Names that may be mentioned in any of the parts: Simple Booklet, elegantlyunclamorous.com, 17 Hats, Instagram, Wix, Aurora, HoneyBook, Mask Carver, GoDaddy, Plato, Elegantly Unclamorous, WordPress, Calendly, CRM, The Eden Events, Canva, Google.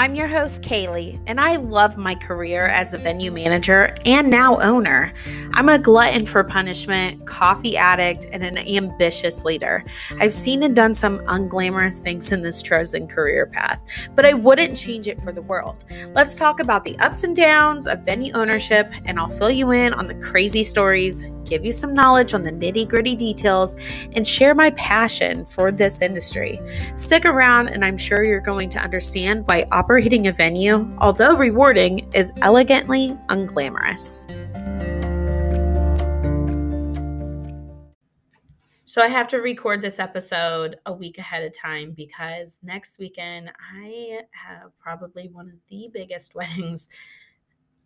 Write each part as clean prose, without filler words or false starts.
I'm your host, Kaylee, and I love my career as a venue manager and now owner. I'm a glutton for punishment, coffee addict, and an ambitious leader. I've seen and done some unglamorous things in this chosen career path, but I wouldn't change it for the world. Let's talk about the ups and downs of venue ownership, and I'll fill you in on the crazy stories, give you some knowledge on the nitty-gritty details, and share my passion for this industry. Stick around, and I'm sure you're going to understand why operating a venue, although rewarding, is elegantly unglamorous. So I have to record this episode a week ahead of time because next weekend I have probably one of the biggest weddings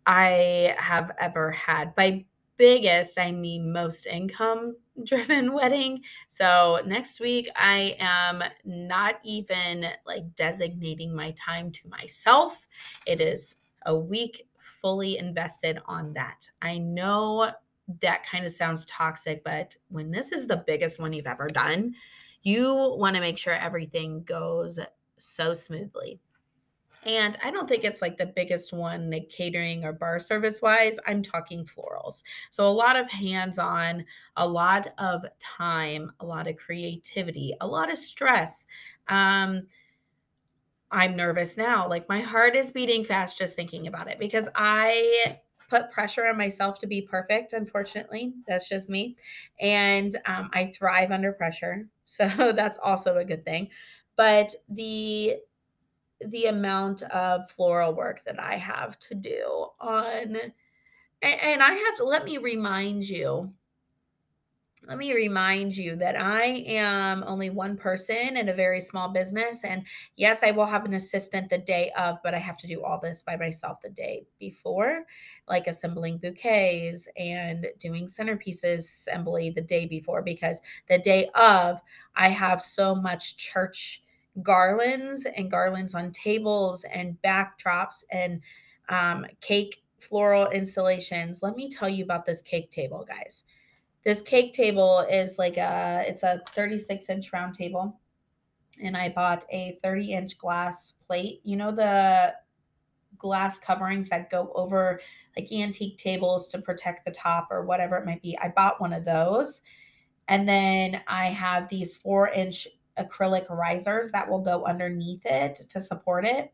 I have ever had. By biggest, I mean most income-driven wedding. So next week, I am not even designating my time to myself. It is a week fully invested on that. I know that kind of sounds toxic, but when this is the biggest one you've ever done, you want to make sure everything goes so smoothly. And I don't think it's the biggest one, catering or bar service wise. I'm talking florals. So a lot of hands-on, a lot of time, a lot of creativity, a lot of stress. I'm nervous now. My heart is beating fast just thinking about it because I put pressure on myself to be perfect. Unfortunately, that's just me. And I thrive under pressure. So that's also a good thing. But the amount of floral work that I have to do on, and I have to, let me remind you that I am only one person in a very small business. And yes, I will have an assistant the day of, but I have to do all this by myself the day before, assembling bouquets and doing centerpieces assembly the day before, because the day of I have so much church garlands and garlands on tables and backdrops and cake floral installations. Let me tell you about this cake table, guys. This cake table is it's a 36-inch round table, and I bought a 30-inch glass plate. You know, the glass coverings that go over antique tables to protect the top or whatever it might be. I bought one of those, and then I have these 4-inch acrylic risers that will go underneath it to support it.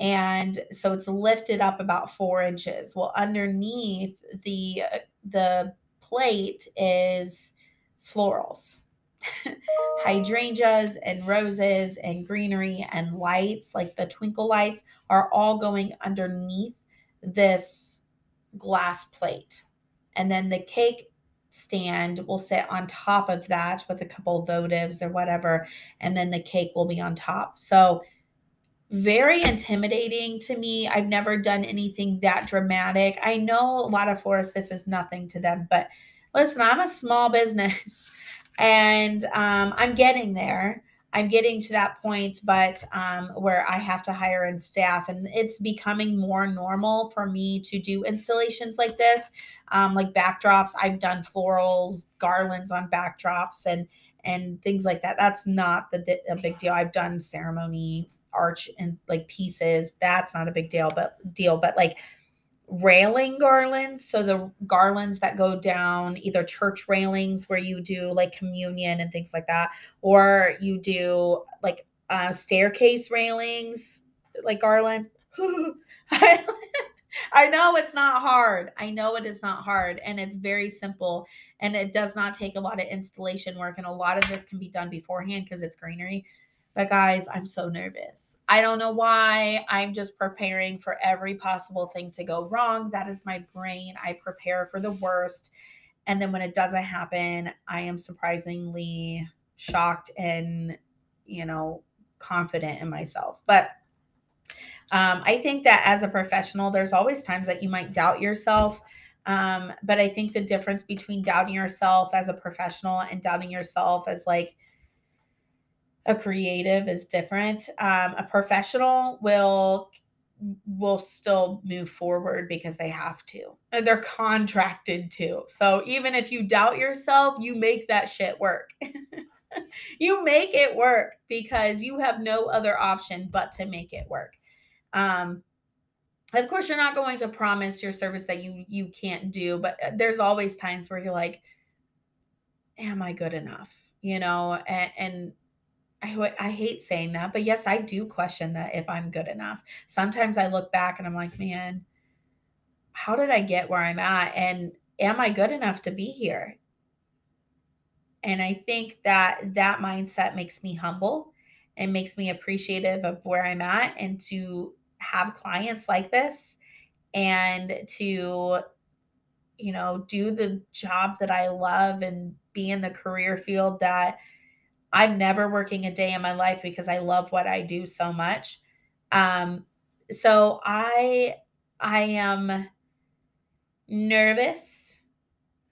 And so it's lifted up about 4 inches. Well, underneath the plate is florals, hydrangeas and roses and greenery and lights, the twinkle lights are all going underneath this glass plate. And then the cake stand will sit on top of that with a couple votives or whatever, and then the cake will be on top. So very intimidating to me. I've never done anything that dramatic. I know a lot of florists, this is nothing to them, but listen, I'm a small business and I'm getting there. I'm getting to that point, but where I have to hire in staff, and it's becoming more normal for me to do installations like this, like backdrops. I've done florals, garlands on backdrops, and things like that. That's not a big deal. I've done ceremony arch and pieces. That's not a big deal, but railing garlands. So the garlands that go down either church railings where you do communion and things like that, or you do staircase railings, garlands. I know it's not hard. I know it is not hard, and it's very simple, and it does not take a lot of installation work. And a lot of this can be done beforehand because it's greenery. But guys, I'm so nervous. I don't know why. I'm just preparing for every possible thing to go wrong. That is my brain. I prepare for the worst. And then when it doesn't happen, I am surprisingly shocked and, confident in myself. But I think that as a professional, there's always times that you might doubt yourself. But I think the difference between doubting yourself as a professional and doubting yourself as a creative is different. A professional will still move forward because they have to. They're contracted to. So even if you doubt yourself, you make that shit work. You make it work because you have no other option but to make it work. Of course, you're not going to promise your service that you can't do, but there's always times where you're like, am I good enough? You know, and I hate saying that, but yes, I do question that if I'm good enough. Sometimes I look back and I'm like, man, how did I get where I'm at? And am I good enough to be here? And I think that mindset makes me humble and makes me appreciative of where I'm at, and to have clients like this and to, you know, do the job that I love and be in the career field that I'm never working a day in my life because I love what I do so much. So I am nervous,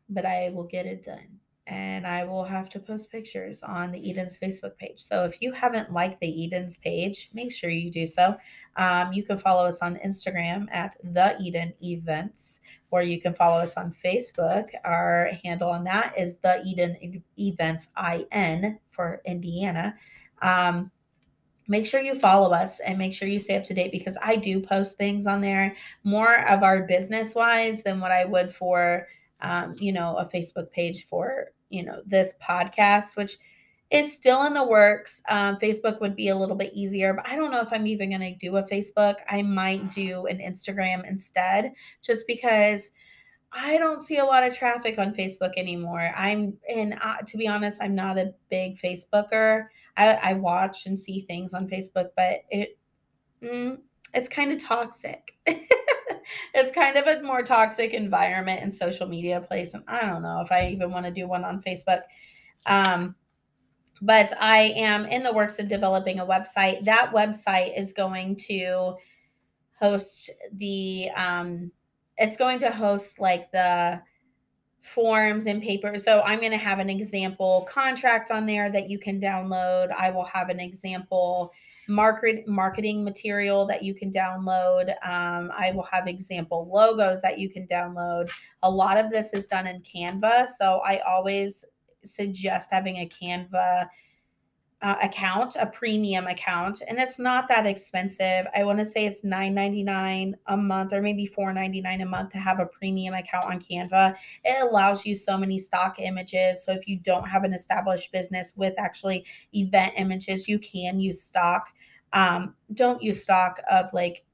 but I will get it done. And I will have to post pictures on the Eden's Facebook page. So if you haven't liked the Eden's page, make sure you do so. You can follow us on Instagram at The Eden Events, or you can follow us on Facebook. Our handle on that is The Eden Events IN for Indiana. Make sure you follow us and make sure you stay up to date, because I do post things on there more of our business-wise than what I would for, you know, a Facebook page for, you know, this podcast, which is still in the works. Facebook would be a little bit easier, but I don't know if I'm even going to do a Facebook. I might do an Instagram instead, just because I don't see a lot of traffic on Facebook anymore. To be honest, I'm not a big Facebooker. I watch and see things on Facebook, but it's kind of toxic. It's kind of a more toxic environment and social media place. And I don't know if I even want to do one on Facebook. But I am in the works of developing a website. That website is going to host like the forms and paper. So I'm going to have an example contract on there that you can download. I will have an example marketing material that you can download. I will have example logos that you can download. A lot of this is done in Canva. So I always suggest having a Canva account, a premium account, and it's not that expensive. I want to say it's $9.99 a month, or maybe $4.99 a month to have a premium account on Canva. It allows you so many stock images. So if you don't have an established business with actually event images, you can use stock. Don't use stock of like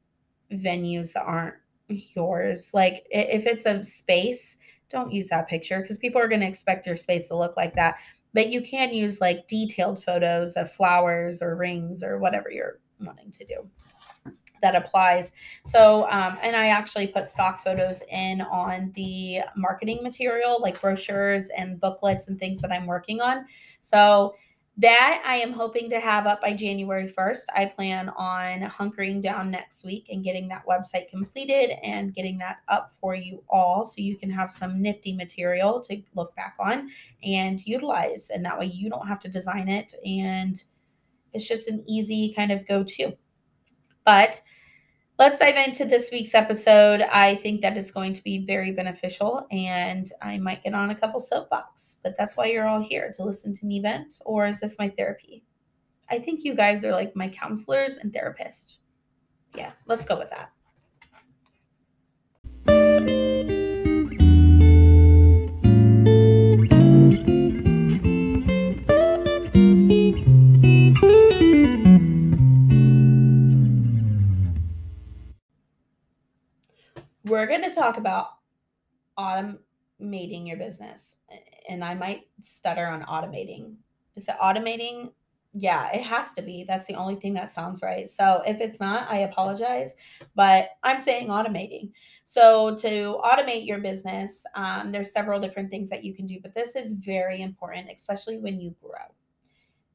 venues that aren't yours. Like if it's a space, don't use that picture, because people are going to expect your space to look like that. But you can use like detailed photos of flowers or rings or whatever you're wanting to do that applies. So, and I actually put stock photos in on the marketing material, like brochures and booklets and things that I'm working on. So that I am hoping to have up by January 1st. I plan on hunkering down next week and getting that website completed and getting that up for you all, so you can have some nifty material to look back on and utilize. And that way you don't have to design it. And it's just an easy kind of go-to. But let's dive into this week's episode. I think that is going to be very beneficial, and I might get on a couple soapbox, but that's why you're all here, to listen to me vent. Or is this my therapy? I think you guys are like my counselors and therapists. Yeah, let's go with that. We're going to talk about automating your business, and I might stutter on automating. Is it automating? Yeah, it has to be. That's the only thing that sounds right. So if it's not, I apologize, but I'm saying automating. So to automate your business, there's several different things that you can do, but this is very important, especially when you grow,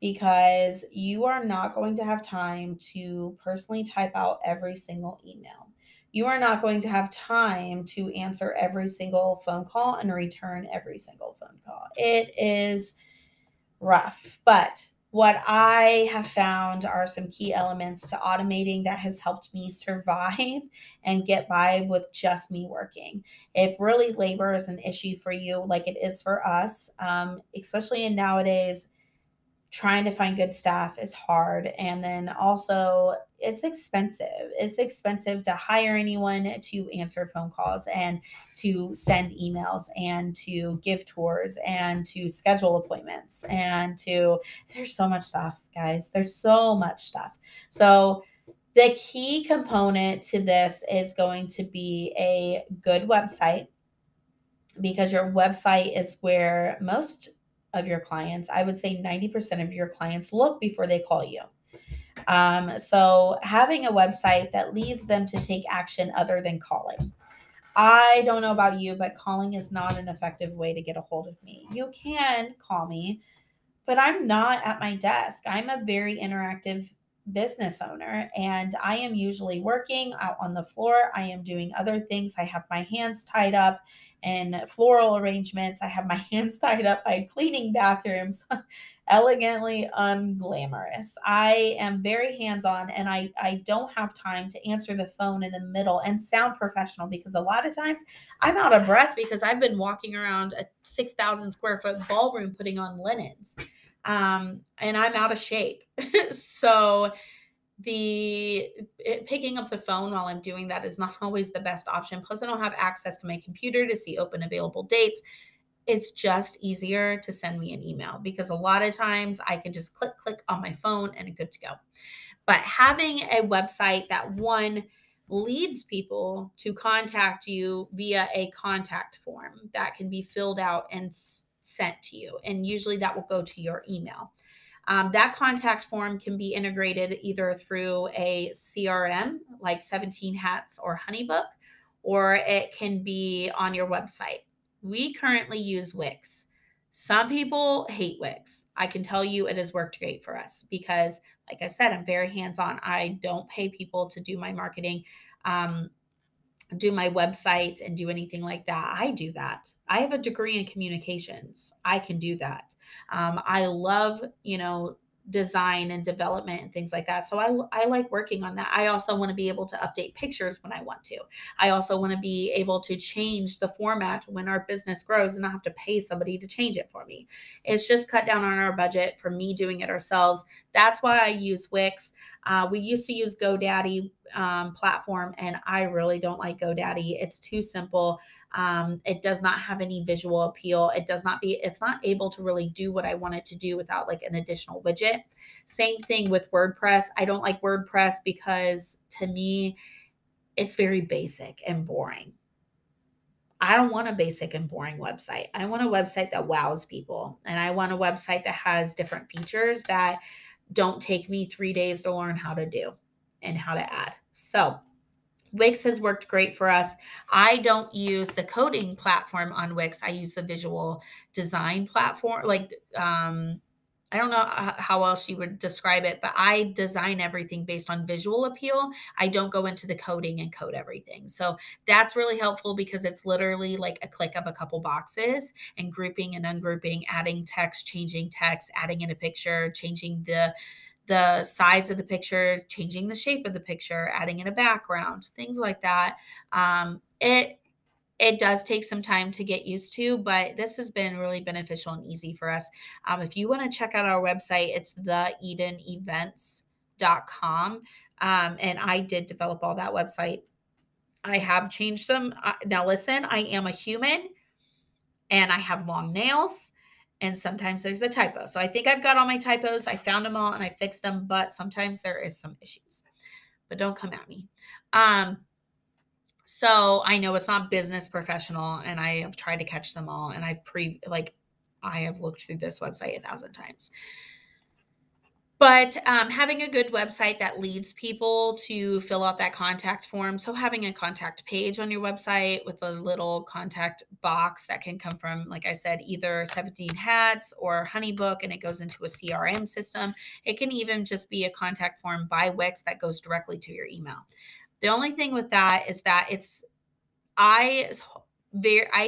because you are not going to have time to personally type out every single email. You are not going to have time to answer every single phone call and return every single phone call. It is rough, but what I have found are some key elements to automating that has helped me survive and get by with just me working. If really labor is an issue for you, like it is for us, especially in nowadays, trying to find good staff is hard. And then also it's expensive. It's expensive to hire anyone to answer phone calls and to send emails and to give tours and to schedule appointments and to, there's so much stuff, guys. There's so much stuff. So the key component to this is going to be a good website, because your website is where most of your clients, I would say 90% of your clients, look before they call you. So having a website that leads them to take action other than calling. I don't know about you, but calling is not an effective way to get a hold of me. You can call me, but I'm not at my desk. I'm a very interactive business owner, and I am usually working out on the floor. I am doing other things. I have my hands tied up in floral arrangements. I have my hands tied up by cleaning bathrooms, elegantly unclamorous. I am very hands-on, and I don't have time to answer the phone in the middle and sound professional, because a lot of times I'm out of breath because I've been walking around a 6,000 square foot ballroom putting on linens. And I'm out of shape. So picking up the phone while I'm doing that is not always the best option. Plus, I don't have access to my computer to see open available dates. It's just easier to send me an email, because a lot of times I can just click on my phone and it's good to go. But having a website that one leads people to contact you via a contact form that can be filled out and sent to you. And usually that will go to your email. That contact form can be integrated either through a CRM like 17 Hats or HoneyBook, or it can be on your website. We currently use Wix. Some people hate Wix. I can tell you it has worked great for us because, like I said, I'm very hands-on. I don't pay people to do my marketing, do my website, and do anything like that. I do that. I have a degree in communications. I can do that. I love, design and development and things like that. So I like working on that. I also want to be able to update pictures when I want to. I also want to be able to change the format when our business grows and not have to pay somebody to change it for me. It's just cut down on our budget for me doing it ourselves. That's why I use Wix. We used to use GoDaddy platform, and I really don't like GoDaddy. It's too simple. It does not have any visual appeal. It's not able to really do what I want it to do without like an additional widget. Same thing with WordPress. I don't like WordPress because to me, it's very basic and boring. I don't want a basic and boring website. I want a website that wows people. And I want a website that has different features that don't take me 3 days to learn how to do and how to add. So Wix has worked great for us. I don't use the coding platform on Wix. I use the visual design platform. I don't know how else you would describe it, but I design everything based on visual appeal. I don't go into the coding and code everything. So that's really helpful because it's literally like a click of a couple boxes and grouping and ungrouping, adding text, changing text, adding in a picture, changing the size of the picture, changing the shape of the picture, adding in a background, things like that. It does take some time to get used to, but this has been really beneficial and easy for us. If you want to check out our website, it's theedenevents.com. And I did develop all that website. I have changed some. Now listen, I am a human and I have long nails. And sometimes there's a typo. So I think I've got all my typos. I found them all and I fixed them, but sometimes there is some issues. But don't come at me. So I know it's not business professional, and I have tried to catch them all. And I've I have looked through this website 1,000 times. But having a good website that leads people to fill out that contact form. So having a contact page on your website with a little contact box that can come from, like I said, either 17 Hats or HoneyBook, and it goes into a CRM system. It can even just be a contact form by Wix that goes directly to your email. The only thing with that is that I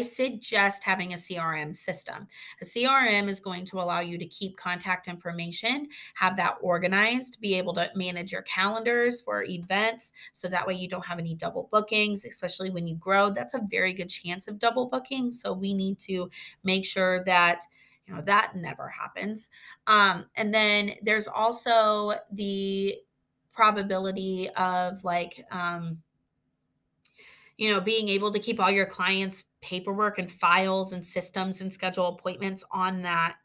suggest having a CRM system. A CRM is going to allow you to keep contact information, have that organized, be able to manage your calendars for events. So that way you don't have any double bookings, especially when you grow. That's a very good chance of double booking. So we need to make sure that You know, that never happens. And then there's also the probability of like, you know, being able to keep all your clients' paperwork and files and systems and schedule appointments on that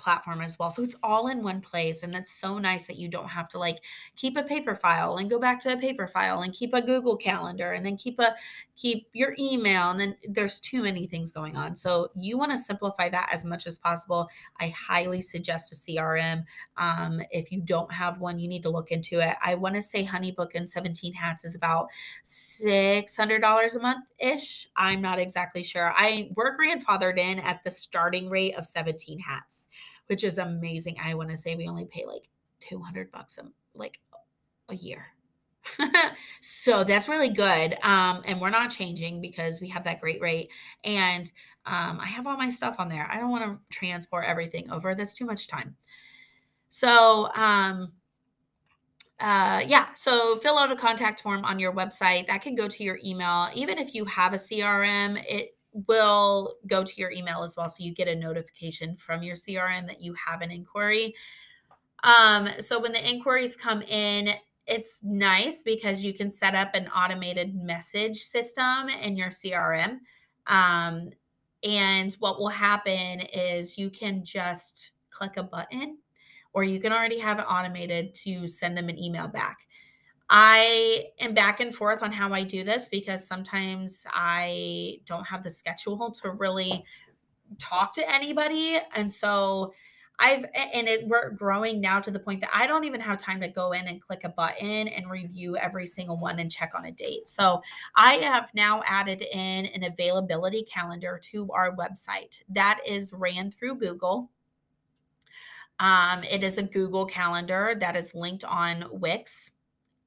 platform as well. So it's all in one place. And that's so nice that you don't have to like keep a paper file and go back to a paper file and keep a Google Calendar and then keep your email. And then there's too many things going on. So you want to simplify that as much as possible. I highly suggest a CRM. If you don't have one, you need to look into it. I want to say HoneyBook and 17 Hats is about $600 a month ish. I'm not exactly sure. We're grandfathered in at the starting rate of 17 Hats, which is amazing. I want to say we only pay like $200 a year. So that's really good. And we're not changing because we have that great rate. And I have all my stuff on there. I don't want to transport everything over. That's too much time. So so fill out a contact form on your website. That can go to your email. Even if you have a CRM, it will go to your email as well. So you get a notification from your CRM that you have an inquiry. So when the inquiries come in, it's nice because you can set up an automated message system in your CRM. And what will happen is you can just click a button, or you can already have it automated to send them an email back. I am back and forth on how I do this because sometimes I don't have the schedule to really talk to anybody. And so we're growing now to the point that I don't even have time to go in and click a button and review every single one and check on a date. So I have now added in an availability calendar to our website that is ran through Google. It is a Google calendar that is linked on Wix.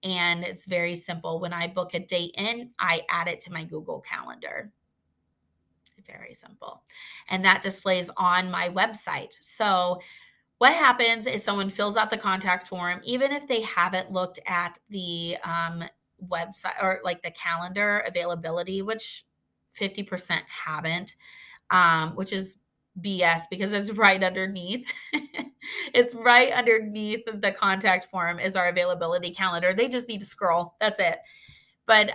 And it's very simple. When I book a date in, I add it to my Google Calendar. Very simple. And that displays on my website. So what happens is someone fills out the contact form, even if they haven't looked at the website or like the calendar availability, which 50% haven't, which is BS because it's right underneath. It's right underneath the contact form is our availability calendar. They just need to scroll. That's it. But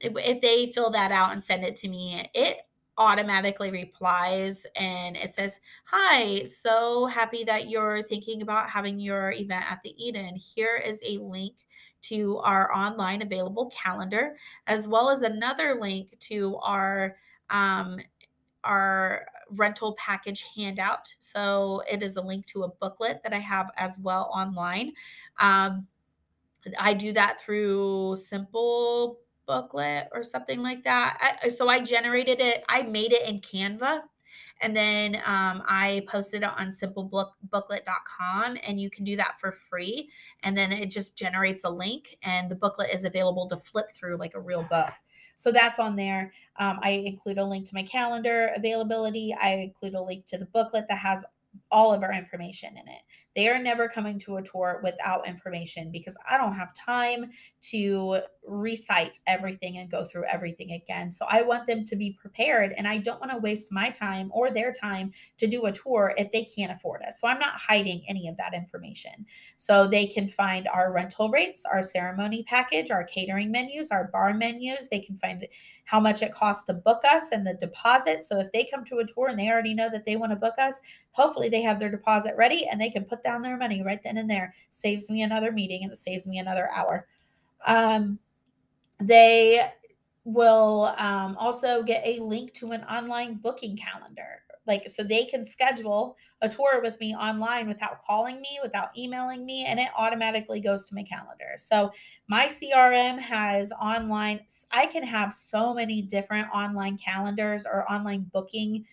if they fill that out and send it to me, it automatically replies and it says, "Hi, so happy that you're thinking about having your event at the Eden. Here is a link to our online available calendar, as well as another link to our rental package handout." So it is a link to a booklet that I have as well online. I do that through Simple Booklet or something like that. So I generated it. I made it in Canva. And then I posted it on simplebooklet.com, and you can do that for free. And then it just generates a link, and the booklet is available to flip through like a real book. So that's on there. I include a link to my calendar availability. I include a link to the booklet that has all of our information in it. They are never coming to a tour without information because I don't have time to recite everything and go through everything again. So I want them to be prepared, and I don't want to waste my time or their time to do a tour if they can't afford us. So I'm not hiding any of that information. So they can find our rental rates, our ceremony package, our catering menus, our bar menus. They can find how much it costs to book us and the deposit. So if they come to a tour and they already know that they want to book us, hopefully they have their deposit ready and they can put down their money right then and there. Saves me another meeting and it saves me another hour. They will also get a link to an online booking calendar. So they can schedule a tour with me online without calling me, without emailing me, and it automatically goes to my calendar. So my CRM has online, I can have so many different online calendars or online booking,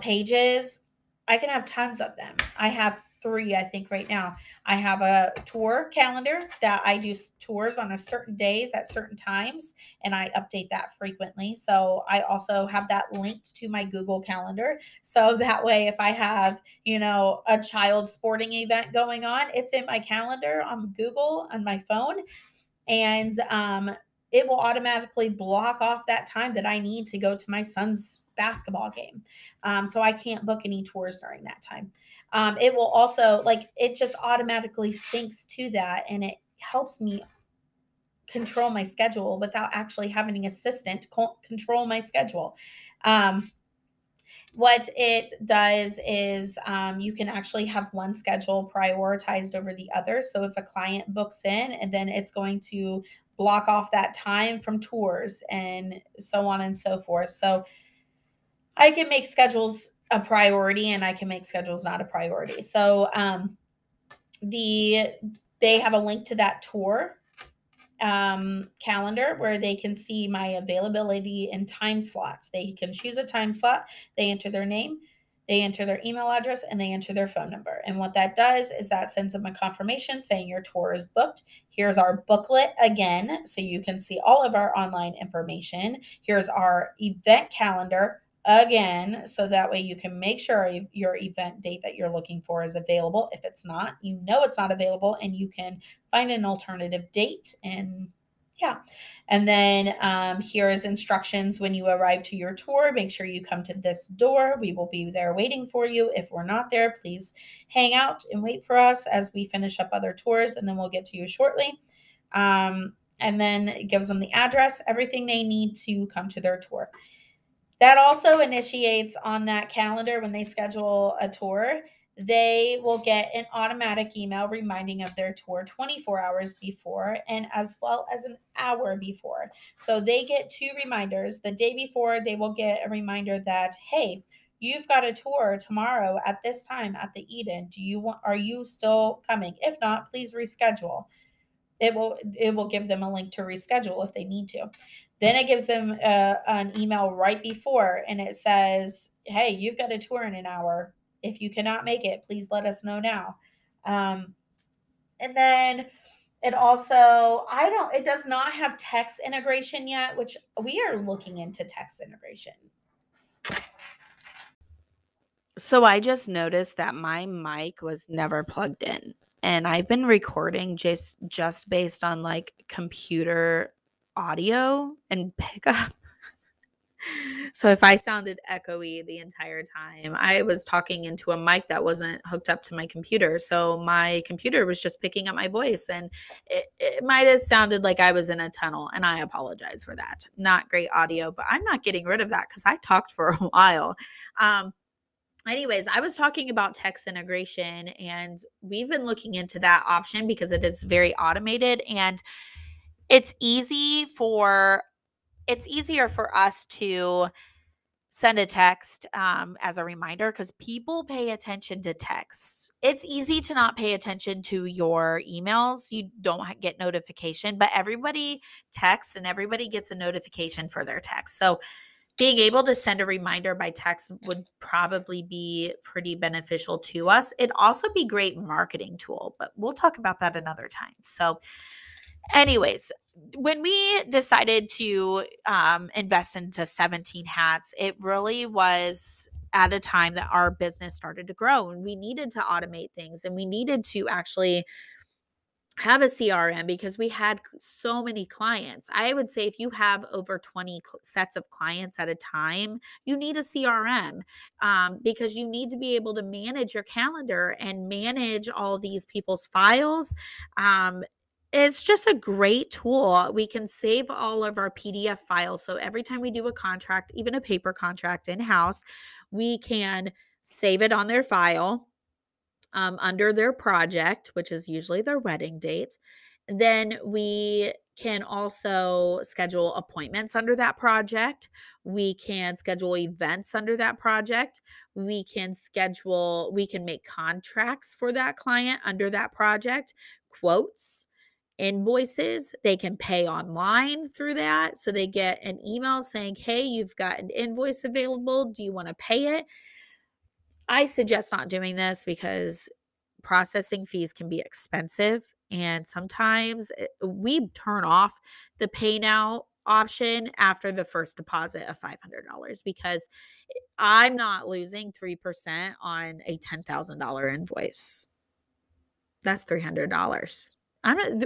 pages. I can have tons of them. I have 3, I think, right now. I have a tour calendar that I do tours on a certain days at certain times, and I update that frequently. So I also have that linked to my Google Calendar. So that way, if I have, a child sporting event going on, it's in my calendar on Google on my phone. And it will automatically block off that time that I need to go to my son's basketball game. So I can't book any tours during that time. It will also, like, it just automatically syncs to that, and it helps me control my schedule without actually having an assistant control my schedule. What it does is you can actually have one schedule prioritized over the other. So if a client books in, and then it's going to block off that time from tours and so on and so forth. So I can make schedules a priority, and I can make schedules not a priority. So they have a link to that tour calendar where they can see my availability and time slots. They can choose a time slot, they enter their name, they enter their email address, and they enter their phone number. And what that does is that sends them a confirmation saying your tour is booked. Here's our booklet again, so you can see all of our online information. Here's our event calendar again, so that way you can make sure your event date that you're looking for is available. If it's not, you know it's not available, and you can find an alternative date. And yeah. And then here's instructions when you arrive to your tour. Make sure you come to this door. We will be there waiting for you. If we're not there, please hang out and wait for us as we finish up other tours, and then we'll get to you shortly. And then it gives them the address, everything they need to come to their tour. That also initiates on that calendar when they schedule a tour, they will get an automatic email reminding of their tour 24 hours before and as well as an hour before. So they get two reminders. The day before, they will get a reminder that, hey, you've got a tour tomorrow at this time at the Eden. Are you still coming? If not, please reschedule. It will give them a link to reschedule if they need to. Then it gives them an email right before, and it says, hey, you've got a tour in an hour. If you cannot make it, please let us know now. And then it also, it does not have text integration yet, which we are looking into text integration. So I just noticed that my mic was never plugged in, and I've been recording just based on like computer audio and pickup. So if I sounded echoey the entire time, I was talking into a mic that wasn't hooked up to my computer. So my computer was just picking up my voice, and it might have sounded like I was in a tunnel, and I apologize for that. Not great audio, but I'm not getting rid of that because I talked for a while. Anyways, I was talking about text integration, and we've been looking into that option because it is very automated, and it's easier for us to send a text as a reminder because people pay attention to texts. It's easy to not pay attention to your emails. You don't get notification, but everybody texts and everybody gets a notification for their text. So being able to send a reminder by text would probably be pretty beneficial to us. It'd also be a great marketing tool, but we'll talk about that another time. So anyways, when we decided to invest into 17 Hats, it really was at a time that our business started to grow, and we needed to automate things, and we needed to actually have a CRM because we had so many clients. I would say if you have over 20 sets of clients at a time, you need a CRM because you need to be able to manage your calendar and manage all these people's files. It's just a great tool. We can save all of our PDF files. So every time we do a contract, even a paper contract in-house, we can save it on their file under their project, which is usually their wedding date. Then we can also schedule appointments under that project. We can schedule events under that project. We can make contracts for that client under that project, quotes, invoices. They can pay online through that. So they get an email saying, hey, you've got an invoice available. Do you want to pay it? I suggest not doing this because processing fees can be expensive. And sometimes we turn off the pay now option after the first deposit of $500 because I'm not losing 3% on a $10,000 invoice. That's $300.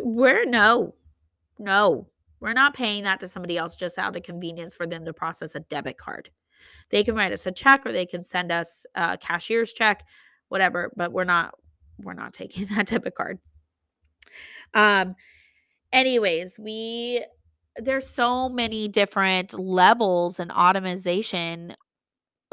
We're not paying that to somebody else just out of convenience for them to process a debit card. They can write us a check, or they can send us a cashier's check, whatever, but we're not taking that debit card. Anyways, there's so many different levels and automation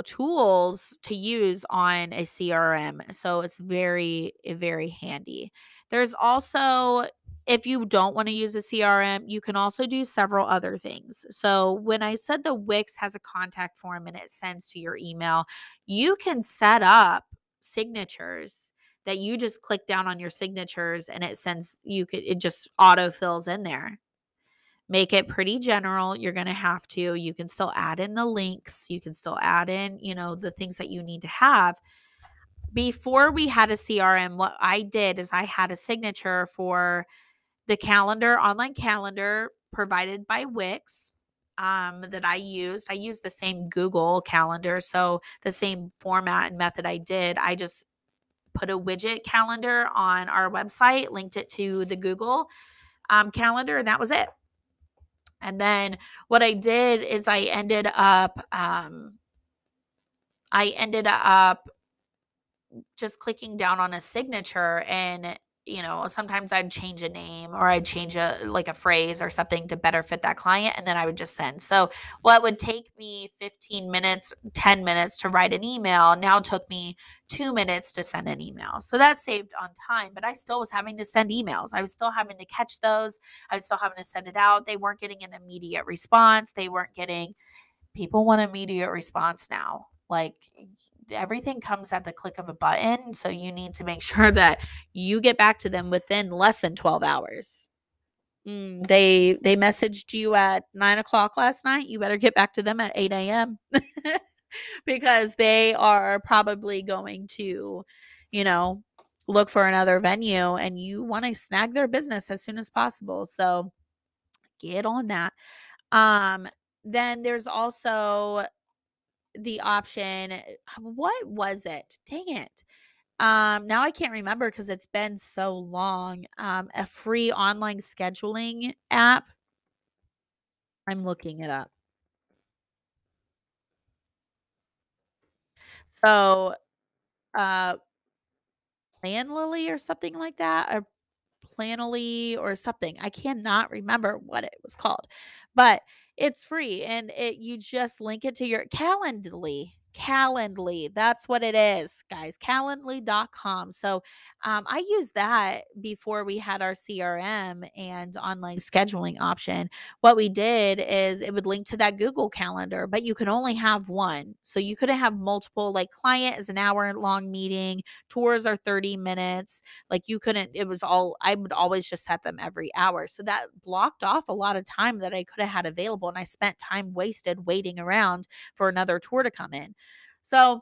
tools to use on a CRM. So it's very, very handy. There's also, if you don't want to use a CRM, you can also do several other things. So when I said the Wix has a contact form and it sends to your email, you can set up signatures that you just click down on your signatures and it sends, it just auto fills in there. Make it pretty general. You're going to have to. You can still add in the links. You can still add in, the things that you need to have. Before we had a CRM, what I did is I had a signature for the calendar, online calendar provided by Wix that I used. I used the same Google Calendar, so the same format and method I did. I just put a widget calendar on our website, linked it to the Google Calendar, and that was it. And then what I did is I ended up just clicking down on a signature, and, sometimes I'd change a name, or I'd change a phrase or something to better fit that client. And then I would just send. So what would take me 15 minutes, 10 minutes to write an email now took me 2 minutes to send an email. So that saved on time, but I still was having to send emails. I was still having to catch those. I was still having to send it out. They weren't getting an immediate response. People want immediate response now. Like, everything comes at the click of a button. So you need to make sure that you get back to them within less than 12 hours. They messaged you at 9:00 last night. You better get back to them at 8 a.m. because they are probably going to, look for another venue, and you want to snag their business as soon as possible. So get on that. Then there's also the option, what was it? Dang it. Now I can't remember because it's been so long. A free online scheduling app. I'm looking it up. So, Planlily or something like that, or Planlily or something. I cannot remember what it was called, but it's free, and you just link it to your Calendly. Calendly, that's what it is, guys. Calendly.com. So I used that before we had our CRM and online scheduling option. What we did is it would link to that Google Calendar, but you could only have one. So you couldn't have multiple, like client is an hour-long meeting, tours are 30 minutes. Like you couldn't, it was all, I would always just set them every hour. So that blocked off a lot of time that I could have had available, and I spent time wasted waiting around for another tour to come in. So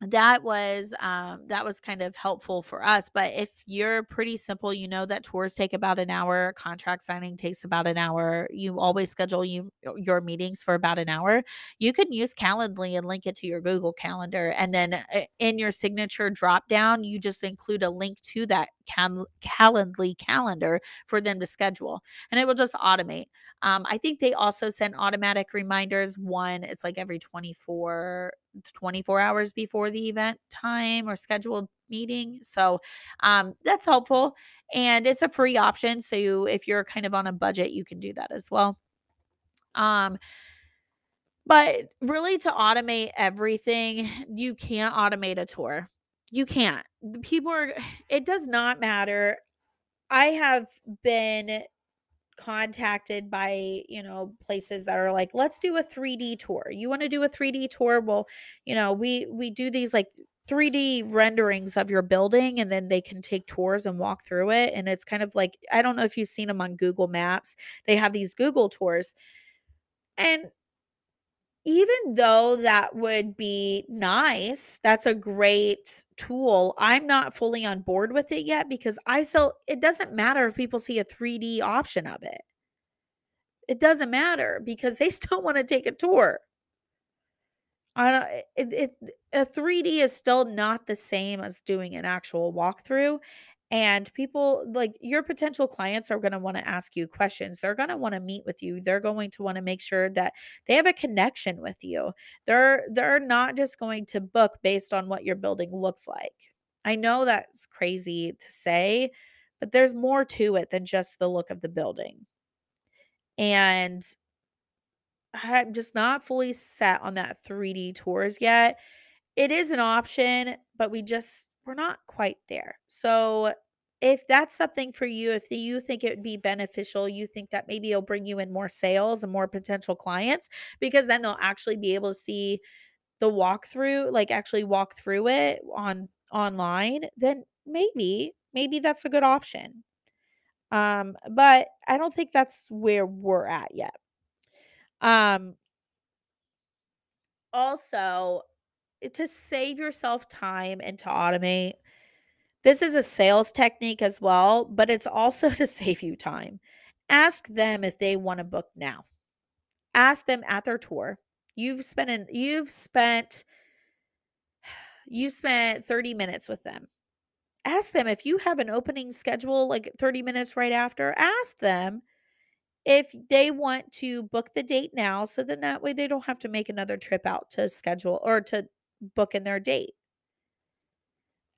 that was kind of helpful for us. But if you're pretty simple, that tours take about an hour, contract signing takes about an hour. You always schedule your meetings for about an hour. You can use Calendly and link it to your Google Calendar. And then in your signature drop down, you just include a link to that Calendly calendar for them to schedule, and it will just automate. I think they also send automatic reminders. It's like every 24 hours before the event time or scheduled meeting. So that's helpful, and it's a free option. So if you're kind of on a budget, you can do that as well. But really, to automate everything, you can't automate a tour. You can't. It does not matter. I have been contacted by, places that are like, let's do a 3D tour. You want to do a 3D tour? Well, we do these like 3D renderings of your building, and then they can take tours and walk through it. And it's kind of like, I don't know if you've seen them on Google Maps. They have these Google tours. And even though that would be nice, that's a great tool, I'm not fully on board with it yet, because it doesn't matter if people see a 3D option of it. It doesn't matter, because they still want to take a tour. A 3D is still not the same as doing an actual walkthrough. And people, like, your potential clients are going to want to ask you questions. They're going to want to meet with you. They're going to want to make sure that they have a connection with you. They're not just going to book based on what your building looks like. I know that's crazy to say, but there's more to it than just the look of the building. And I'm just not fully set on that 3D tours yet. It is an option, but we're not quite there. So if that's something for you, if you think it would be beneficial, you think that maybe it'll bring you in more sales and more potential clients, because then they'll actually be able to see the walkthrough, like actually walk through it online, then maybe that's a good option. But I don't think that's where we're at yet. Also, to save yourself time and to automate. This is a sales technique as well, but it's also to save you time. Ask them if they want to book now. Ask them at their tour. You spent 30 minutes with them. Ask them if you have an opening schedule, like 30 minutes right after. Ask them if they want to book the date now, so then that way they don't have to make another trip out to schedule or to book in their date.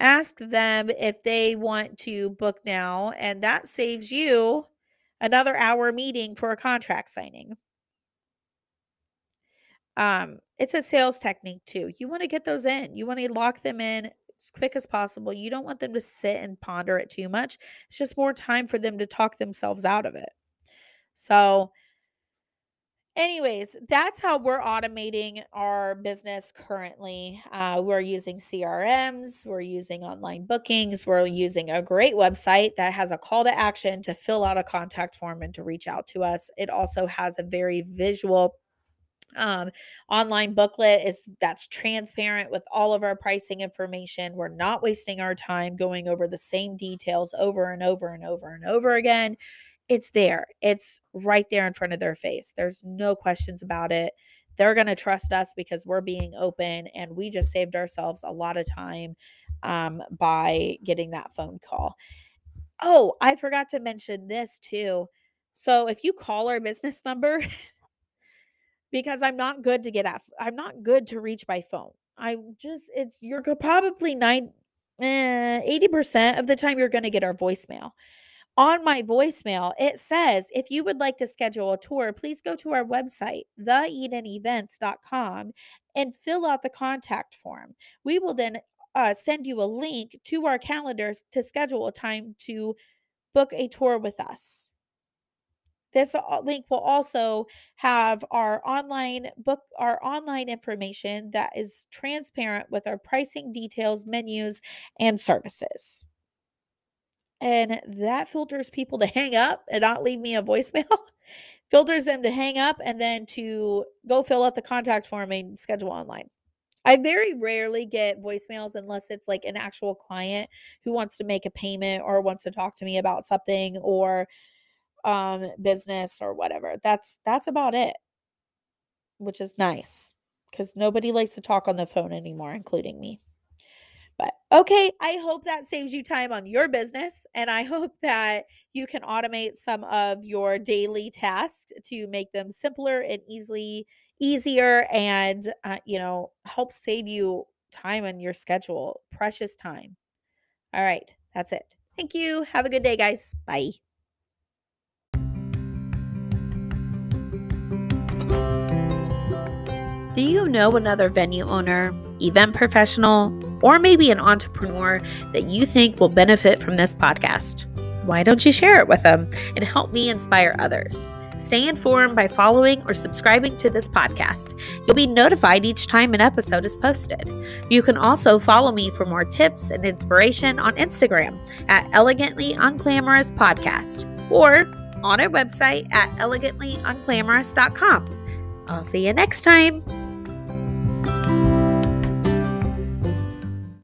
Ask them if they want to book now, and that saves you another hour meeting for a contract signing. It's a sales technique too. You want to get those in. You want to lock them in as quick as possible. You don't want them to sit and ponder it too much. It's just more time for them to talk themselves out of it. So anyways, that's how we're automating our business currently. We're using CRMs, we're using online bookings, we're using a great website that has a call to action to fill out a contact form and to reach out to us. It also has a very visual online booklet that's transparent with all of our pricing information. We're not wasting our time going over the same details over and over and over and over again. It's there. It's right there in front of their face. There's no questions about it. They're going to trust us because we're being open, and we just saved ourselves a lot of time by getting that phone call. Oh, I forgot to mention this too. So if you call our business number, because I'm not good to reach by phone. You're probably 80% of the time you're going to get our voicemail. On my voicemail, it says, if you would like to schedule a tour, please go to our website, theedenevents.com, and fill out the contact form. We will then send you a link to our calendars to schedule a time to book a tour with us. This link will also have our online information that is transparent with our pricing details, menus, and services. And that filters people to hang up and not leave me a voicemail, filters them to hang up and then to go fill out the contact form and schedule online. I very rarely get voicemails unless it's like an actual client who wants to make a payment or wants to talk to me about something or business or whatever. That's about it, which is nice because nobody likes to talk on the phone anymore, including me. But okay, I hope that saves you time on your business, and I hope that you can automate some of your daily tasks to make them simpler and easier, and help save you time on your schedule, precious time. All right, that's it. Thank you. Have a good day, guys. Bye. Do you know another venue owner, event professional, or maybe an entrepreneur that you think will benefit from this podcast? Why don't you share it with them and help me inspire others? Stay informed by following or subscribing to this podcast. You'll be notified each time an episode is posted. You can also follow me for more tips and inspiration on Instagram at elegantlyunclamorospodcast or on our website at elegantlyunclamorous.com. I'll see you next time.